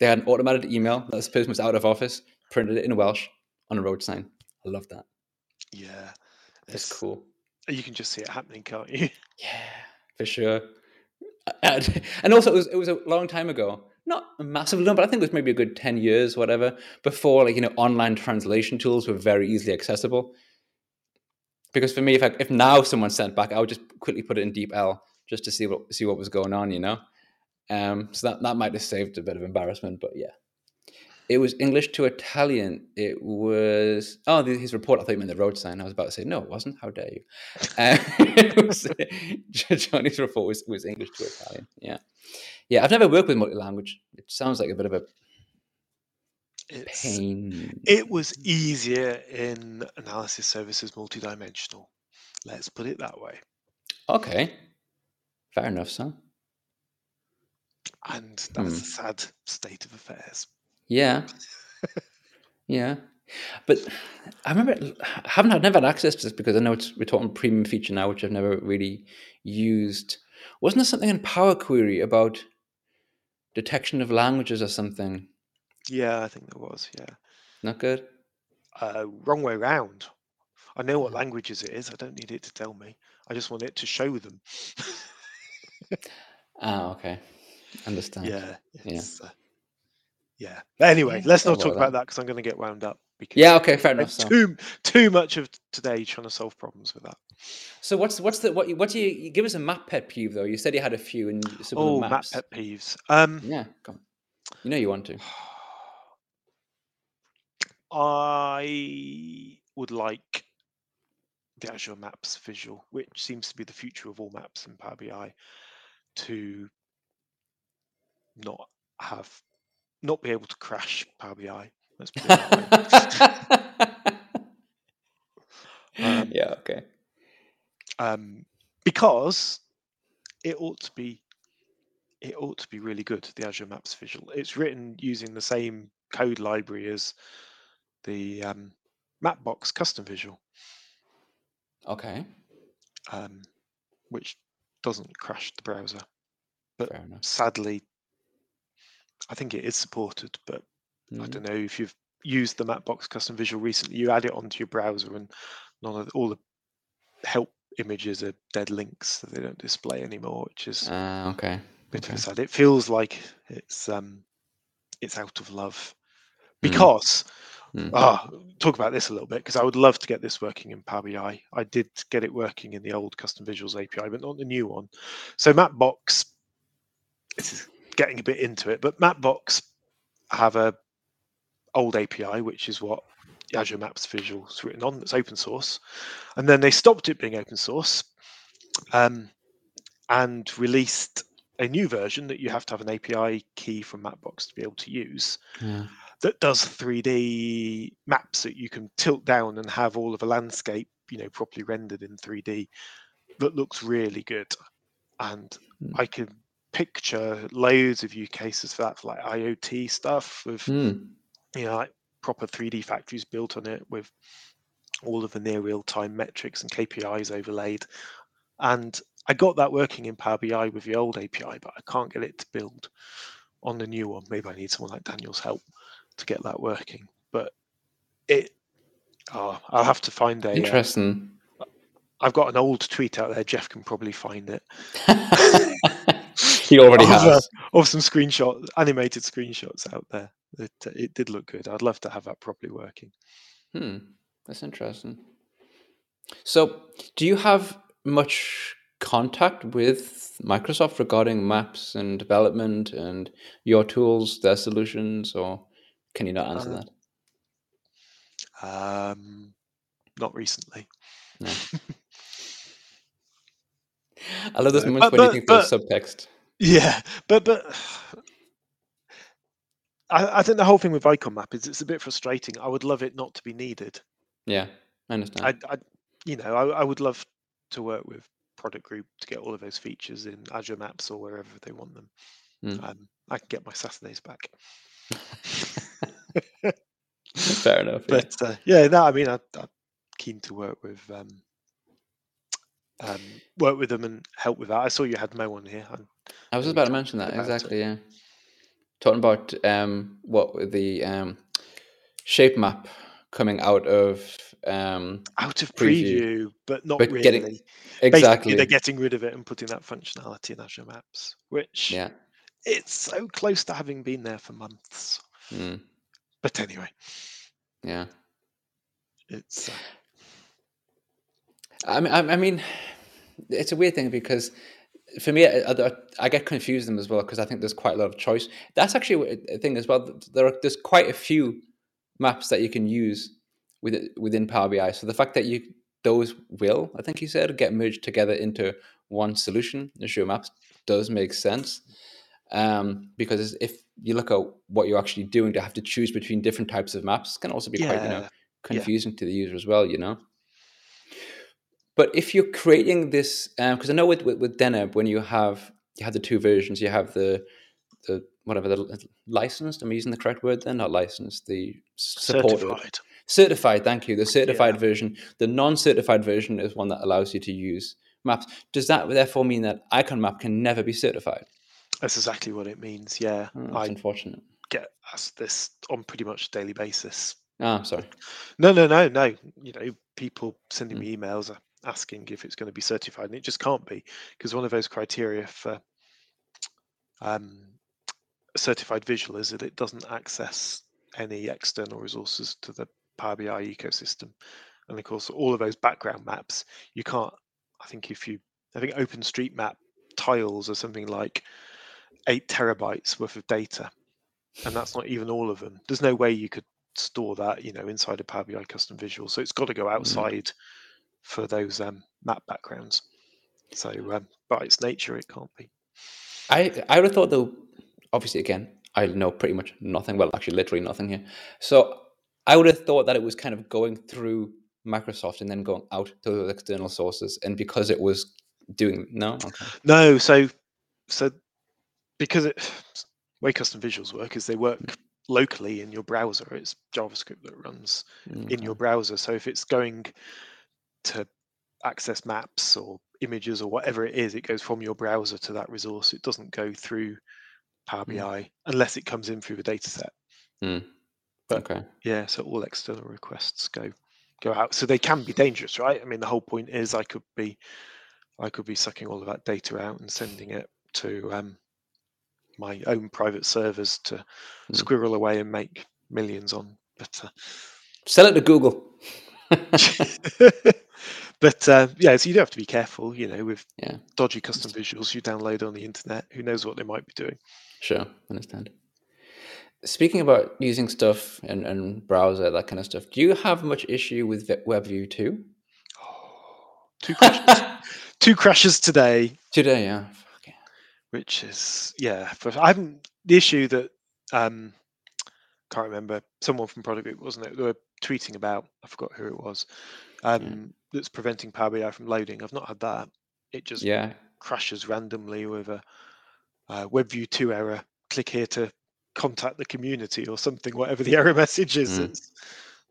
They had an automated email that this person was out of office, printed it in Welsh on a road sign. I love that. Yeah. That's it's cool. You can just see it happening, can't you? Yeah, for sure. And, and also, it was, it was a long time ago. Not a massive number, but I think it was maybe a good ten years, whatever, before, like, you know, online translation tools were very easily accessible. Because for me, if I, if now someone sent back, I would just quickly put it in deep L just to see what see what was going on, you know. Um, so that, that might have saved a bit of embarrassment, but yeah. It was English to Italian. It was, oh, his report, I thought you meant the road sign. I was about to say, no, it wasn't. How dare you? Uh, it was, Johnny's report was, was English to Italian, yeah. Yeah, I've never worked with multi-language. It sounds like a bit of a It's, pain. It was easier in analysis services, multidimensional. Let's put it that way. Okay. Fair enough, son. And that's mm. a sad state of affairs. Yeah. Yeah. But I remember, I haven't had never had access to this because I know it's, we're talking premium feature now, which I've never really used. Wasn't there something in Power Query about detection of languages or something? Yeah, I think there was, yeah. Not good? Uh, wrong way around. I know what languages it is. I don't need it to tell me. I just want it to show them. Ah, okay. Understand. Yeah. Yeah. Uh, yeah. Anyway, let's not talk about that because I'm going to get wound up. Because yeah, okay, fair enough. So. Too, too much of today trying to solve problems with that. So what's what's the what what do you, you give us a map pet peeve though? You said you had a few in some oh, of the maps. Oh, map pet peeves. Um, yeah, come on. You know you want to. I would like the Azure Maps visual, which seems to be the future of all maps in Power B I, to not have, not be able to crash Power B I. Let's put it that way. um, yeah, okay. Um, because it ought to be, it ought to be really good. The Azure Maps visual. It's written using the same code library as the um, Mapbox custom visual. Okay. Um, which doesn't crash the browser. But sadly, I think it is supported, but mm. I don't know if you've used the Mapbox custom visual recently, you add it onto your browser and none of the, all the help images are dead links, so they don't display anymore, which is uh, okay. a bit okay. sad. It feels like it's um, it's out of love. Because, mm. ah, talk about this a little bit, because I would love to get this working in Power B I. I did get it working in the old Custom Visuals A P I, but not the new one. So Mapbox, this is getting a bit into it. But Mapbox have a old A P I, which is what Azure Maps Visual is written on. It's open source. And then they stopped it being open source um, and released a new version that you have to have an A P I key from Mapbox to be able to use, yeah. that does three D maps that you can tilt down and have all of a landscape, you know, properly rendered in three D that looks really good. And mm. I can picture loads of use cases for that, for like IoT stuff with, mm. you know, like proper three D factories built on it with all of the near real time metrics and K P Is overlaid. And I got that working in Power B I with the old A P I, but I can't get it to build on the new one. Maybe I need someone like Daniel's help to get that working. But it, oh, I'll have to find a... Interesting. Uh, I've got an old tweet out there. Jeff can probably find it. He already of, has. Uh, of some screenshots, animated screenshots out there. It, it did look good. I'd love to have that properly working. Hmm. That's interesting. So do you have much contact with Microsoft regarding maps and development and your tools, their solutions, or can you not answer um, that? Um, not recently. No. I love those moments but, when but, you think there's subtext. Yeah, but but I, I think the whole thing with icon map is it's a bit frustrating. I would love it not to be needed. Yeah, I understand. I, I you know, I, I would love to work with product group to get all of those features in Azure Maps or wherever they want them. Mm. Um, I can get my Saturdays back. Fair enough. But yeah, uh, yeah no, I mean, I, I'm keen to work with um, um, work with them and help with that. I saw you had Mo on here. I'm, I was about to mention that exactly. It. Yeah, talking about um, what the um, shape map coming out of um out of preview, preview but not but really getting, exactly Basically, they're getting rid of it and putting that functionality in Azure Maps, which yeah it's so close to having been there for months. mm. But anyway, yeah it's uh... I mean I, I mean it's a weird thing because for me I, I get confused them as well, because I think there's quite a lot of choice. That's actually a thing as well. There are there's quite a few maps that you can use within Power B I. So the fact that you those will, I think you said, get merged together into one solution, Azure Maps, does make sense. Um, because if you look at what you're actually doing, to have to choose between different types of maps can also be yeah. quite, you know, confusing yeah. to the user as well, you know. But if you're creating this, because um, I know with, with with Deneb, when you have you have the two versions, you have the the whatever the licensed. Am I using the correct word there? Not licensed. The supported. Certified. Certified, thank you. The certified yeah. version. The non-certified version is one that allows you to use maps. Does that therefore mean that Icon Map can never be certified? That's exactly what it means, yeah. Oh, that's I unfortunate. Get asked this on pretty much a daily basis. Ah, oh, sorry. No, no, no, no. You know, people sending mm. me emails asking if it's going to be certified, and it just can't be, because one of those criteria for um, certified visual is that it doesn't access any external resources to the Power B I ecosystem. And of course, all of those background maps, you can't, I think if you, I think OpenStreetMap tiles are something like eight terabytes worth of data. And that's not even all of them. There's no way you could store that, you know, inside a Power B I custom visual. So it's got to go outside mm-hmm. for those um, map backgrounds. So um, by its nature, it can't be. I, I would have thought though, obviously again, I know pretty much nothing. Well, actually literally nothing here. So I would have thought that it was kind of going through Microsoft and then going out to those external sources. And because it was doing no, okay. no. So, so because it, the way custom visuals work is they work locally in your browser. It's JavaScript that runs mm-hmm. in your browser. So if it's going to access maps or images or whatever it is, it goes from your browser to that resource. It doesn't go through Power B I mm. unless it comes in through the data set. Mm. But, okay. Yeah, so all external requests go go out. So they can be dangerous, right? I mean, the whole point is I could be I could be sucking all of that data out and sending it to um, my own private servers to mm. squirrel away and make millions on. But uh, sell it to Google. But uh, yeah, so you do have to be careful, you know, with yeah. dodgy custom visuals you download on the internet. Who knows what they might be doing? Sure, understand. Speaking about using stuff and, and browser, that kind of stuff, do you have much issue with WebView two? Oh, two crashes. Two crashes today. Today, yeah. Okay. Which is, yeah. I haven't, the issue that, um, can't remember, someone from Product Group, wasn't it? They were tweeting about, I forgot who it was, um, yeah. that's preventing Power B I from loading. I've not had that. It just yeah. crashes randomly with a, a WebView two error. Click here to contact the community or something, whatever the error message is. Mm. It's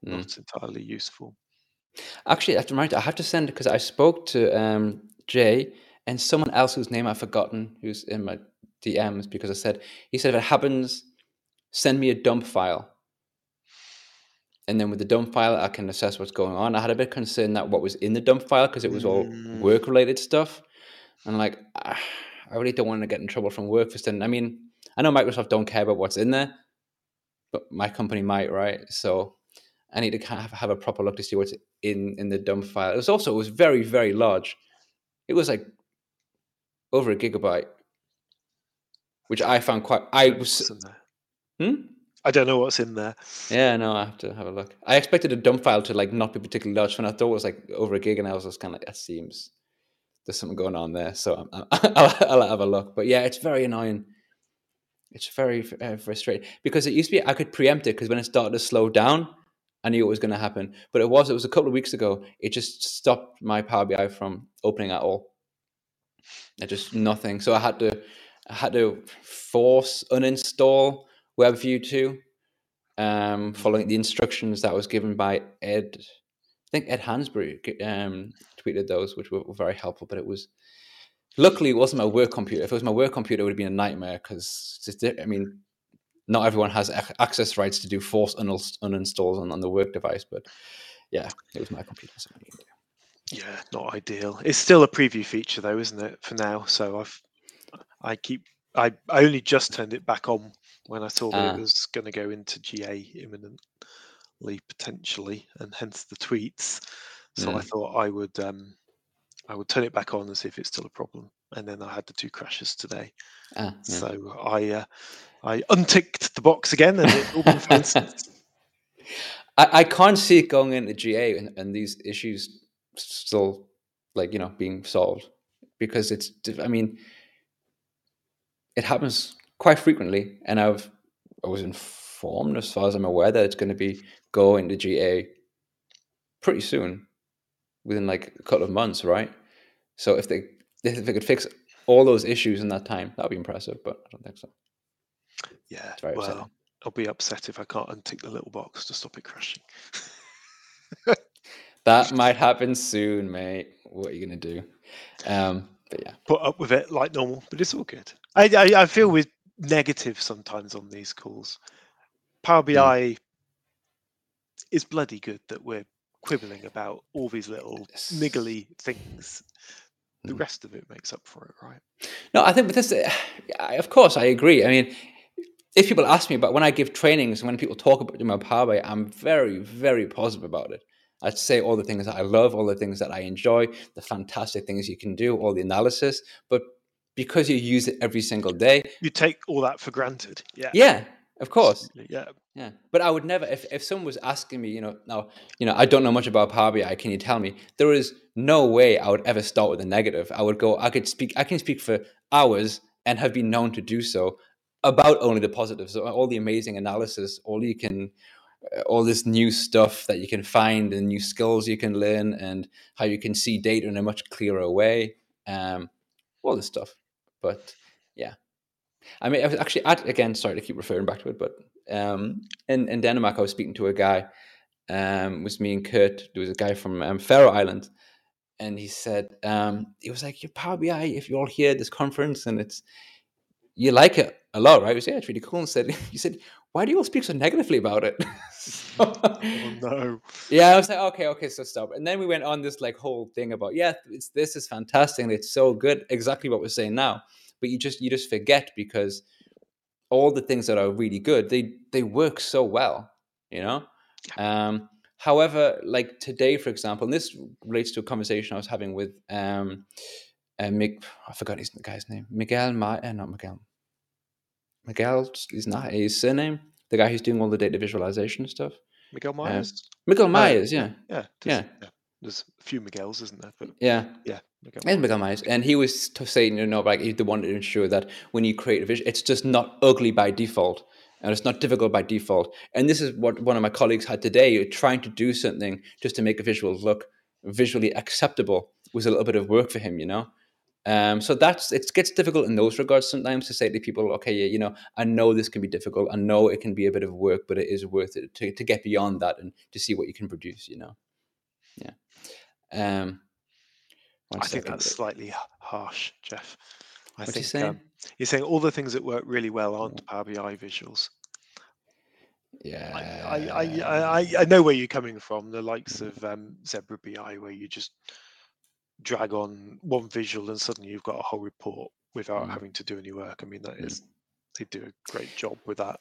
mm. not entirely useful. Actually, I have to remind you, I have to send, because I spoke to um, Jay and someone else whose name I've forgotten, who's in my D Ms, because I said, he said, if it happens, send me a dump file. And then with the dump file, I can assess what's going on. I had a bit of concern that what was in the dump file, because it was all mm. work-related stuff. And like, ah, I really don't want to get in trouble from work for sending. I mean, I know Microsoft don't care about what's in there, but my company might, right? So I need to kind of have a proper look to see what's in, in the dump file. It was also, it was very, very large. It was like over a gigabyte, which I found quite, I was, hmm? I don't know what's in there. Yeah, no, I have to have a look. I expected a dump file to like not be particularly large, when I thought it was like over a gig, and I was just kind of like, that seems, there's something going on there. So I'm, I'll, I'll have a look. But yeah, it's very annoying. It's very uh, frustrating, because it used to be, I could preempt it, because when it started to slow down, I knew it was going to happen, but it was, it was a couple of weeks ago. It just stopped my Power B I from opening at all. It just nothing. So I had to, I had to force uninstall WebView two, um, following the instructions that was given by Ed. I think Ed Hansbury um, tweeted those, which were, were very helpful, but it was, luckily it wasn't my work computer. If it was my work computer, it would have been a nightmare, because I mean, not everyone has access rights to do force uninstalls on, on the work device, but yeah, it was my computer. So yeah, not ideal. It's still a preview feature though, isn't it, for now? So I've, I keep, I, I only just turned it back on when I saw that uh, it was going to go into G A imminently, potentially, and hence the tweets. So yeah. I thought I would, um, I would turn it back on and see if it's still a problem. And then I had the two crashes today. Ah, yeah. So I uh, I unticked the box again, and it all I, I can't see it going into G A and, and these issues still, like, you know, being solved, because it's, I mean, it happens quite frequently, and I've I was informed, as far as I'm aware, that it's going to be going to G A pretty soon, within like a couple of months, right? So if they If they could fix all those issues in that time, that would be impressive, but I don't think so. Yeah, well, upsetting. I'll be upset if I can't untick the little box to stop it crashing. That might happen soon, mate. What are you going to do? Um, but yeah. Put up with it like normal, but it's all good. I I, I feel we're negative sometimes on these calls. Power B I mm. is bloody good that we're quibbling about all these little niggly things. The rest of it makes up for it, right? No, I think with this, I, of course, I agree. I mean, if people ask me about when I give trainings, when people talk about my Power B I, I'm very, very positive about it. I say all the things that I love, all the things that I enjoy, the fantastic things you can do, all the analysis. But because you use it every single day, you take all that for granted. Yeah. Yeah. Of course. Absolutely, yeah. Yeah. But I would never, if, if someone was asking me, you know, now, you know, I don't know much about Power B I, can you tell me? There is no way I would ever start with a negative. I would go, I could speak, I can speak for hours and have been known to do so about only the positives, all the amazing analysis, all you can, all this new stuff that you can find and new skills you can learn and how you can see data in a much clearer way. Um, all this stuff. But yeah. I mean, I was actually at, again, sorry to keep referring back to it, but um, in, in Denmark, I was speaking to a guy, um, it was me and Kurt, there was a guy from um, Faroe Island, and he said, um, he was like, your Power B I, if you're all here at this conference, and it's, you like it a lot, right? I was, yeah, it's really cool. And said, he said, why do you all speak so negatively about it? So, oh, no. Yeah, I was like, okay, okay, so stop. And then we went on this like whole thing about, yeah, it's, this is fantastic, and it's so good, exactly what we're saying now. But you just you just forget, because all the things that are really good, they they work so well, you know. Um, However, like today, for example, and this relates to a conversation I was having with um, uh, Mick, I forgot his guy's name, Miguel Myers, not Miguel. Miguel is not his surname, the guy who's doing all the data visualization stuff. Miguel Myers? Uh, Miguel Myers, uh, yeah. Yeah, yeah. Yeah. There's a few Miguels, isn't there? But yeah. Yeah. Miguel Myers. And Miguel Myers. And he was saying, you know, like he wanted to ensure that when you create a vision, it's just not ugly by default. And it's not difficult by default. And this is what one of my colleagues had today, trying to do something just to make a visual look visually acceptable was a little bit of work for him, you know? Um, so that's, it gets difficult in those regards sometimes to say to people, okay, yeah, you know, I know this can be difficult. I know it can be a bit of work, but it is worth it to, to get beyond that and to see what you can produce, you know? Yeah. Um, I think that's bit. slightly harsh, Jeff. I What's think, he saying? Um, he's saying all the things that work really well aren't Power B I visuals. Yeah, I I, I, I I know where you're coming from. The likes of um, Zebra B I, where you just drag on one visual and suddenly you've got a whole report without mm. having to do any work. I mean, that is mm. they do a great job with that.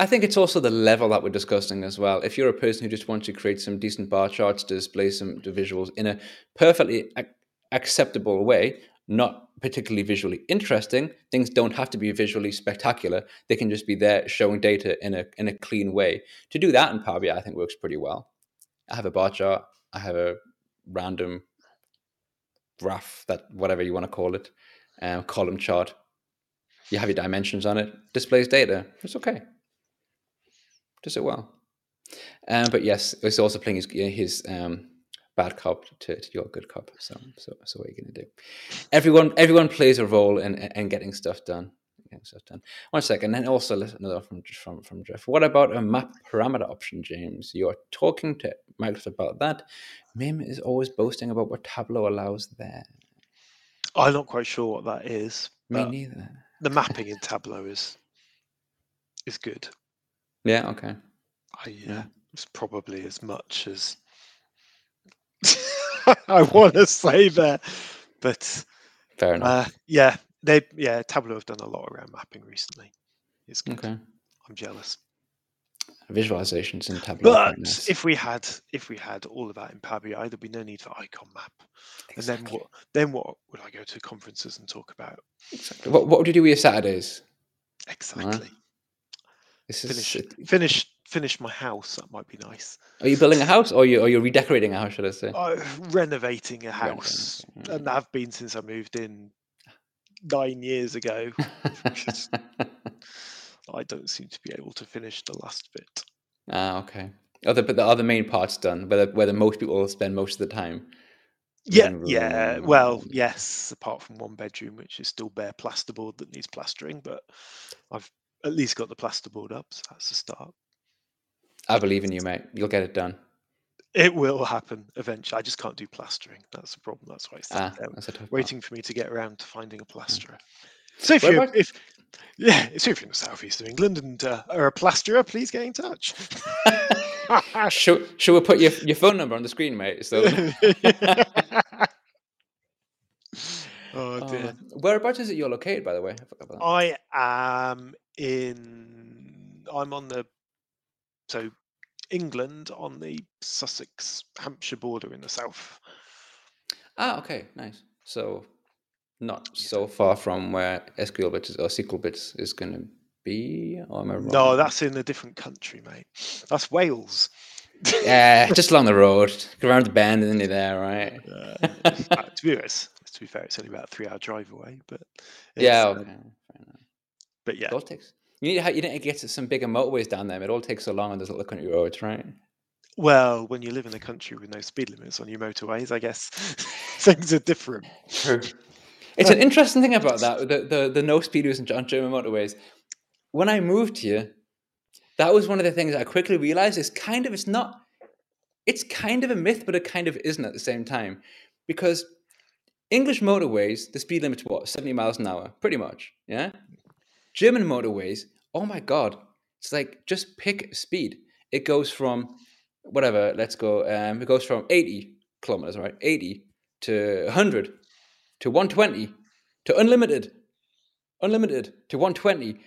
I think it's also the level that we're discussing as well. If you're a person who just wants to create some decent bar charts to display some visuals in a perfectly ac- acceptable way, not particularly visually interesting, things don't have to be visually spectacular. They can just be there showing data in a in a clean way. To do that in Power B I, I think works pretty well. I have a bar chart. I have a random graph, that whatever you want to call it, um, column chart. You have your dimensions on it. Displays data. It's okay. Does it well. Um, but yes, it's also playing his, his um, bad cop to, to your good cop. So, so, so what are you going to do? Everyone, everyone plays a role in, in getting stuff done. Getting stuff done. One second, and also another from from from Jeff. What about a map parameter option, James? You're talking to Microsoft about that. M I M is always boasting about what Tableau allows there. I'm not quite sure what that is. Me neither. The mapping in Tableau is is good. Yeah. Okay. I, yeah. It's probably as much as I want to say there, but fair enough. Uh, yeah, they yeah Tableau have done a lot around mapping recently. It's good. Okay. I'm jealous. Visualizations in Tableau. But nice. if we had if we had all of that in Power B I, there'd be no need for icon map. Exactly. And then what? Then what would I go to conferences and talk about? Exactly. What What would you do with your Saturdays? Exactly. Huh? This finish, is a... finish, finish my house. That might be nice. Are you building a house, or you, or you're redecorating a house? Should I say? Uh, renovating a house, renovating. And I've been since I moved in nine years ago. Is, I don't seem to be able to finish the last bit. Ah, okay. Other, but the other main part's done, where the, where the most people spend most of the time. Yeah, yeah. Well, yes. Apart from one bedroom, which is still bare plasterboard that needs plastering, but I've at least got the plasterboard up, so that's a start. I believe in you, mate. You'll get it done. It will happen eventually. I just can't do plastering. That's the problem. That's why it's ah, waiting part. for me to get around to finding a plasterer. So if you, if yeah, so if you're in the southeast of England and uh, are a plasterer, please get in touch. Should should we put your your phone number on the screen, mate? So. Oh dear. Oh, whereabouts is it you're located, by the way? I forgot about that. I am in. I'm on the so England on the Sussex Hampshire border in the south. Ah, okay, nice. So not yeah. so far from where S Q L Bits or S Q L Bits is going to be. Or am I wrong? No, that's in a different country, mate. That's Wales. Yeah, just along the road, around the bend, and then you're there, right? Uh, to be honest. To be fair, it's only about a three-hour drive away, but it's, yeah, okay. um, fair enough. But yeah, it all takes. You need you need to get to some bigger motorways down there. It all takes so long on those little country roads, right? Well, when you live in a country with no speed limits on your motorways, I guess things are different. True. It's an interesting thing about that the the, the no speeders on German motorways. When I moved here, that was one of the things I quickly realized is kind of it's not, it's kind of a myth, but it kind of isn't at the same time, because English motorways, the speed limit's what, seventy miles an hour, pretty much, yeah? German motorways, oh my God, it's like, just pick speed. It goes from, whatever, let's go, um, it goes from eighty kilometers, right? eighty to one hundred to one hundred twenty to unlimited, unlimited to one hundred twenty.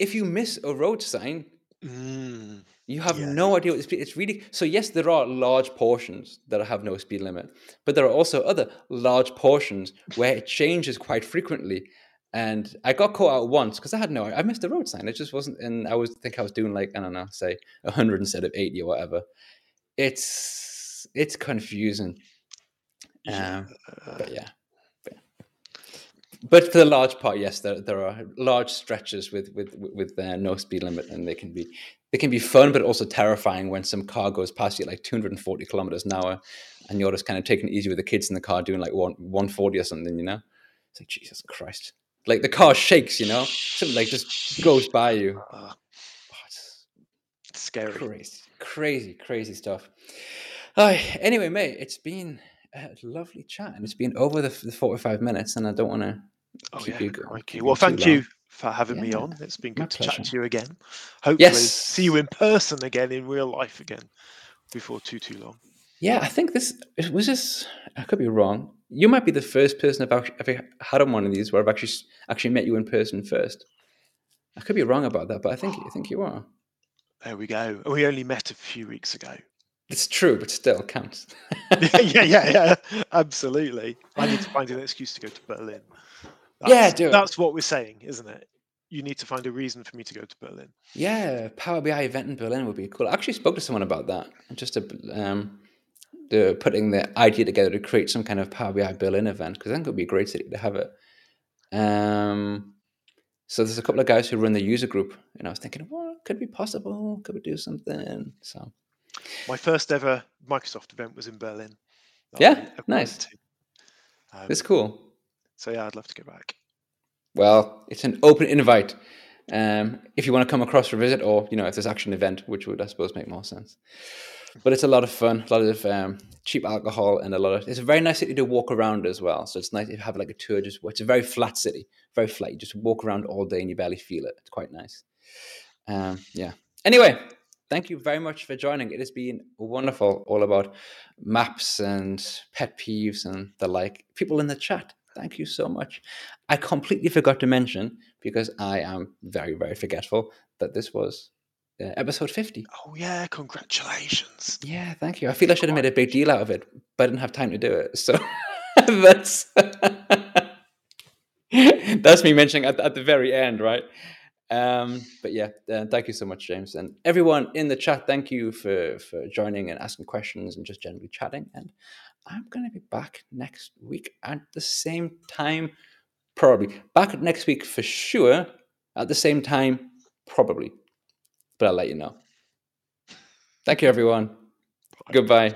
If you miss a road sign, mm. You have yeah, no idea what the speed is. It's really, so yes, there are large portions that have no speed limit, but there are also other large portions where it changes quite frequently. And I got caught out once because I had no, I missed the road sign. It just wasn't, and I was think I was doing like, I don't know, say one hundred instead of eighty or whatever. It's, it's confusing. Um, but yeah. But for the large part, yes, there there are large stretches with with with uh, no speed limit, and they can be they can be fun, but also terrifying when some car goes past you at like two hundred forty kilometers an hour, and you're just kind of taking it easy with the kids in the car, doing like one 140 or something, you know? It's like Jesus Christ, like the car shakes, you know, something like just goes by you. Oh, it's scary, crazy, crazy, crazy stuff. Uh, anyway, mate, it's been a lovely chat, and it's been over the, the forty-five minutes, and I don't want to. Oh, yeah, thank you. Well, thank you for having yeah, me on. It's been good to pleasure. chat to you again. Hopefully yes. see you in person again, in real life again, before too, too long. Yeah, I think this was just, I could be wrong. You might be the first person I've actually I've had on one of these where I've actually actually met you in person first. I could be wrong about that, but I think, oh, I think you are. There we go. We only met a few weeks ago. It's true, but still counts. yeah, yeah, yeah, absolutely. I need to find an excuse to go to Berlin. That's, yeah, do it. That's what we're saying, isn't it? You need to find a reason for me to go to Berlin. Yeah, Power B I event in Berlin would be cool. I actually spoke to someone about that, just to, um, to putting the idea together to create some kind of Power B I Berlin event, because I think it would be a great city to have it. Um, so there's a couple of guys who run the user group, and I was thinking, what could be possible? Could we do something? So my first ever Microsoft event was in Berlin. Yeah, nice. Um, it's cool. So yeah, I'd love to go back. Well, it's an open invite. Um, if you want to come across for a visit, or you know, if there's actually an event, which would I suppose make more sense. But it's a lot of fun, a lot of um, cheap alcohol, and a lot of. It's a very nice city to walk around as well. So it's nice to have like a tour. Just it's a very flat city, very flat. You just walk around all day and you barely feel it. It's quite nice. Um, yeah. Anyway, thank you very much for joining. It has been wonderful. All about maps and pet peeves and the like. People in the chat, thank you so much. I completely forgot to mention, because I am very, very forgetful, that this was uh, episode fifty. Oh, yeah. Congratulations. Yeah, thank you. I feel I should have made a big deal out of it, but I didn't have time to do it. So that's that's me mentioning at, at the very end, right? Um, but yeah, uh, thank you so much, James. And everyone in the chat, thank you for, for joining and asking questions and just generally chatting. And I'm going to be back next week at the same time, probably. Back next week for sure, at the same time, probably. But I'll let you know. Thank you, everyone. Bye. Goodbye.